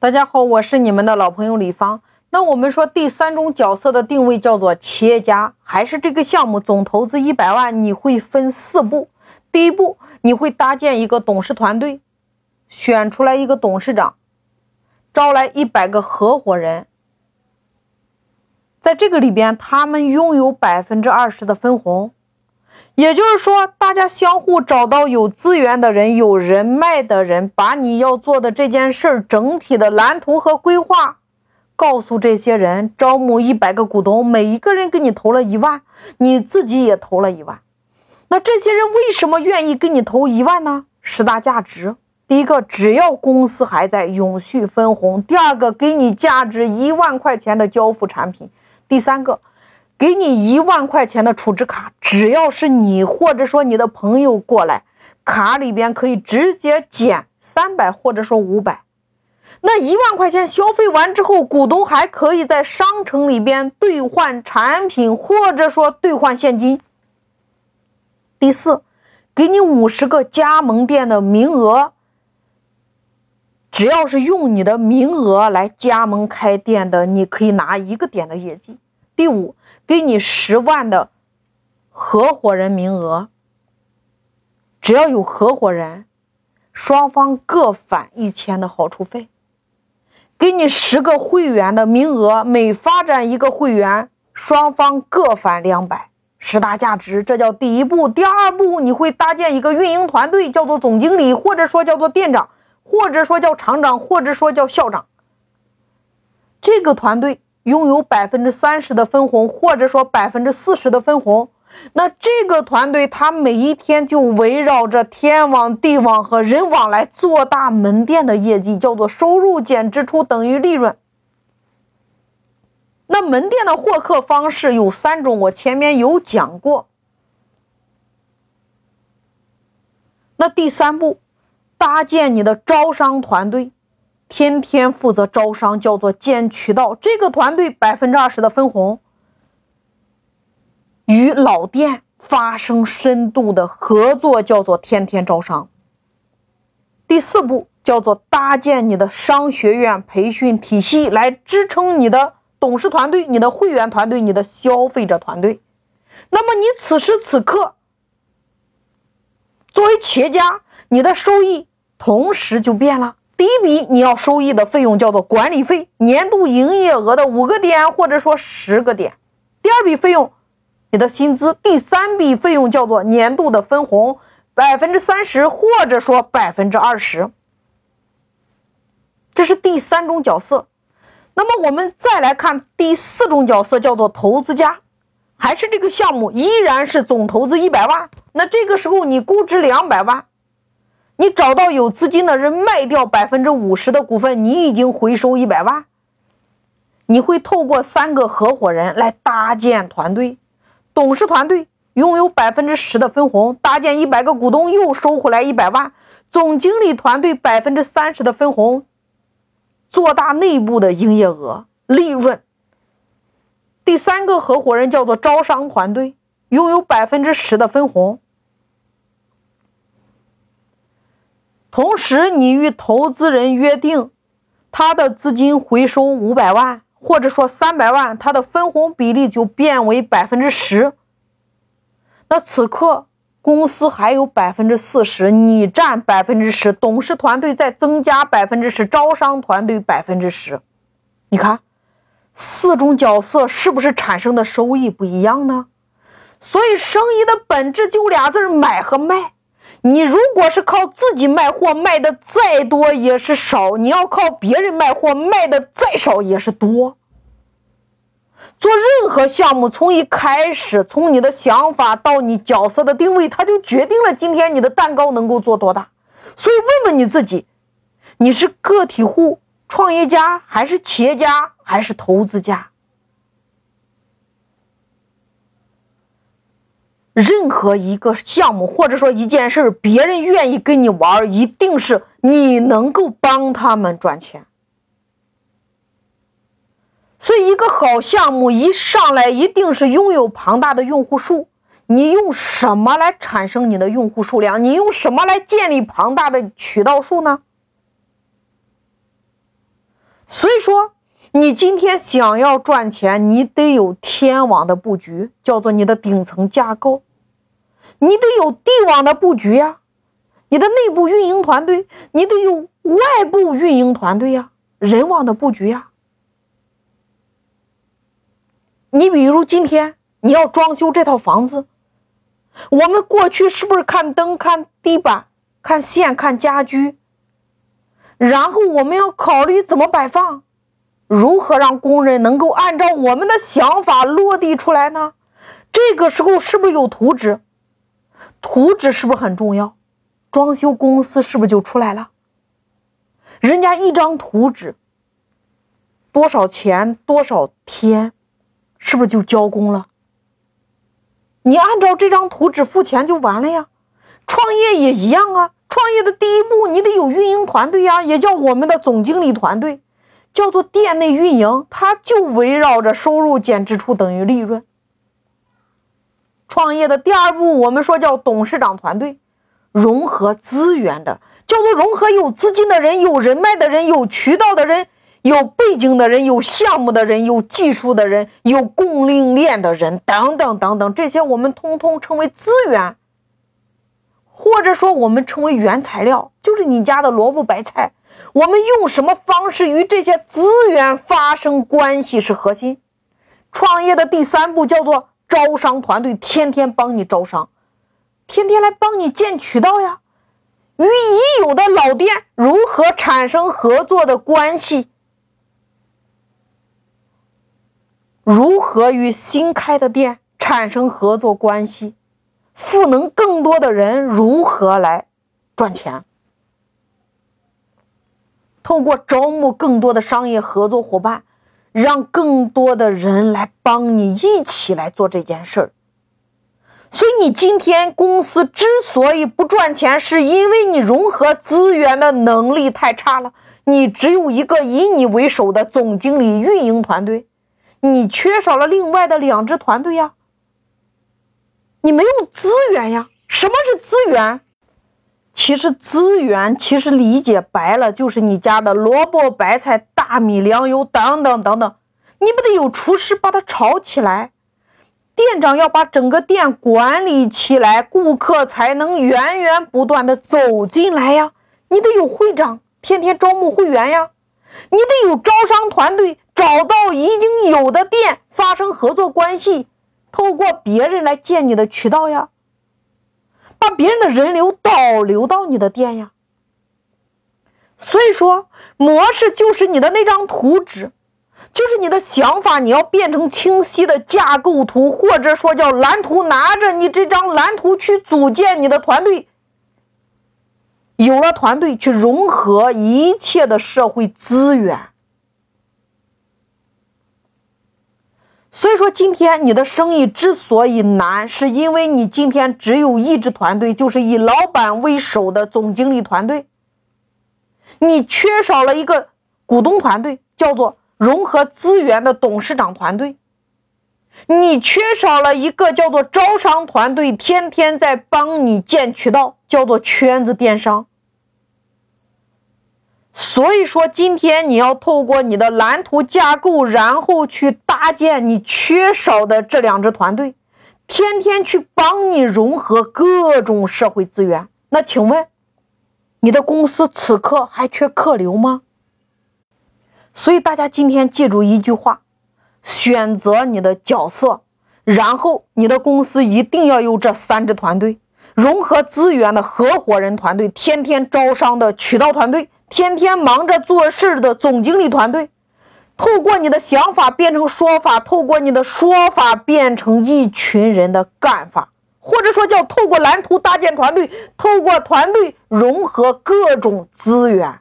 大家好，我是你们的老朋友李芳。那我们说第三种角色的定位叫做企业家，还是这个项目总投资100万，你会分4步。第一步，你会搭建一个董事团队，选出来一个董事长，招来100个合伙人，在这个里边他们拥有20%的分红，也就是说大家相互找到有资源的人，有人脉的人，把你要做的这件事儿整体的蓝图和规划告诉这些人，招募100个股东，每一个人给你投了1万，你自己也投了1万。那这些人为什么愿意给你投1万呢？10大价值。第一个，只要公司还在，永续分红。第二个，给你价值1万块钱的交付产品。第三个，给你1万块钱的储值卡，只要是你或者说你的朋友过来，卡里边可以直接减300或者说500。那1万块钱消费完之后，股东还可以在商城里边兑换产品或者说兑换现金。第四，给你50个加盟店的名额，只要是用你的名额来加盟开店的，你可以拿1个点的业绩。第五，给你10万的合伙人名额，只要有合伙人，双方各返1000的好处费。给你10个会员的名额，每发展1个会员，双方各返200。10大价值，这叫第一步。第二步，你会搭建一个运营团队，叫做总经理，或者说叫做店长，或者说叫厂长，或者说叫校长。这个团队拥有30%的分红，或者说40%的分红。那这个团队他每一天就围绕着天网、地网和人网来做大门店的业绩，叫做收入减支出等于利润。那门店的获客方式有3种，我前面有讲过。那第三步，搭建你的招商团队，天天负责招商，叫做建渠道。这个团队20%的分红，与老店发生深度的合作，叫做天天招商。第四步叫做搭建你的商学院培训体系，来支撑你的董事团队、你的会员团队、你的消费者团队。那么你此时此刻作为企业家，你的收益同时就变了。第一笔你要收益的费用叫做管理费，年度营业额的5个点或者说10个点。第二笔费用，你的薪资。第三笔费用叫做年度的分红，30%或者说20%。这是第3种角色。那么我们再来看第4种角色，叫做投资家。还是这个项目，依然是总投资100万。那这个时候你估值200万。你找到有资金的人，卖掉50%的股份，你已经回收100万。你会透过3个合伙人来搭建团队，董事团队拥有10%的分红，搭建100个股东，又收回来100万。总经理团队30%的分红，做大内部的营业额、利润。第3个合伙人叫做招商团队，拥有10%的分红。同时你与投资人约定，他的资金回收500万或者说300万，他的分红比例就变为10%。那此刻公司还有40%，你占10%，董事团队再增加10%，招商团队10%。你看4种角色是不是产生的收益不一样呢？所以生意的本质就2字，买和卖。你如果是靠自己卖货，卖的再多也是少，你要靠别人卖货，卖的再少也是多。做任何项目，从一开始，从你的想法到你角色的定位，它就决定了今天你的蛋糕能够做多大。所以问问你自己，你是个体户、创业家，还是企业家，还是投资家？任何一个项目或者说一件事，别人愿意跟你玩，一定是你能够帮他们赚钱。所以一个好项目一上来一定是拥有庞大的用户数。你用什么来产生你的用户数量？你用什么来建立庞大的渠道数呢？你今天想要赚钱，你得有天网的布局，叫做你的顶层架构，你得有地网的布局呀，你的内部运营团队，你得有外部运营团队呀，人网的布局呀。你比如今天你要装修这套房子，我们过去是不是看灯、看地板、看线、看家居，然后我们要考虑怎么摆放，如何让工人能够按照我们的想法落地出来呢？这个时候是不是有图纸？图纸是不是很重要？装修公司是不是就出来了？人家一张图纸多少钱多少天，是不是就交工了？你按照这张图纸付钱就完了呀。创业也一样啊，创业的第一步你得有运营团队呀，也叫我们的总经理团队，叫做店内运营，它就围绕着收入减支出等于利润。创业的第二步我们说叫董事长团队，融合资源的，叫做融合有资金的人、有人脉的人、有渠道的人、有背景的人、有项目的人、有技术的人、有供应链的人等等等等，这些我们通通称为资源，或者说我们称为原材料，就是你家的萝卜白菜，我们用什么方式与这些资源发生关系是核心。创业的第三步叫做招商团队，天天帮你招商，天天来帮你建渠道呀，与已有的老店如何产生合作的关系，如何与新开的店产生合作关系，赋能更多的人如何来赚钱，透过招募更多的商业合作伙伴，让更多的人来帮你一起来做这件事儿。所以你今天公司之所以不赚钱，是因为你融合资源的能力太差了，你只有一个以你为首的总经理运营团队，你缺少了另外的两支团队呀，你没有资源呀。什么是资源？其实资源其实理解白了就是你家的萝卜白菜、大米粮油等等等等，你不得有厨师把它炒起来，店长要把整个店管理起来，顾客才能源源不断的走进来呀，你得有会长天天招募会员呀，你得有招商团队找到已经有的店发生合作关系，透过别人来建你的渠道呀，把别人的人流导流到你的店呀。所以说模式就是你的那张图纸，就是你的想法，你要变成清晰的架构图，或者说叫蓝图，拿着你这张蓝图去组建你的团队，有了团队去融合一切的社会资源。所以说今天你的生意之所以难，是因为你今天只有一支团队，就是以老板为首的总经理团队，你缺少了一个股东团队，叫做融合资源的董事长团队，你缺少了一个叫做招商团队，天天在帮你建渠道，叫做圈子电商。所以说今天你要透过你的蓝图架构，然后去搭建你缺少的这两支团队，天天去帮你融合各种社会资源。那请问你的公司此刻还缺客流吗？所以大家今天记住一句话，选择你的角色，然后你的公司一定要有这三支团队，融合资源的合伙人团队，天天招商的渠道团队，天天忙着做事的总经理团队，透过你的想法变成说法，透过你的说法变成一群人的干法，或者说叫透过蓝图搭建团队，透过团队融合各种资源。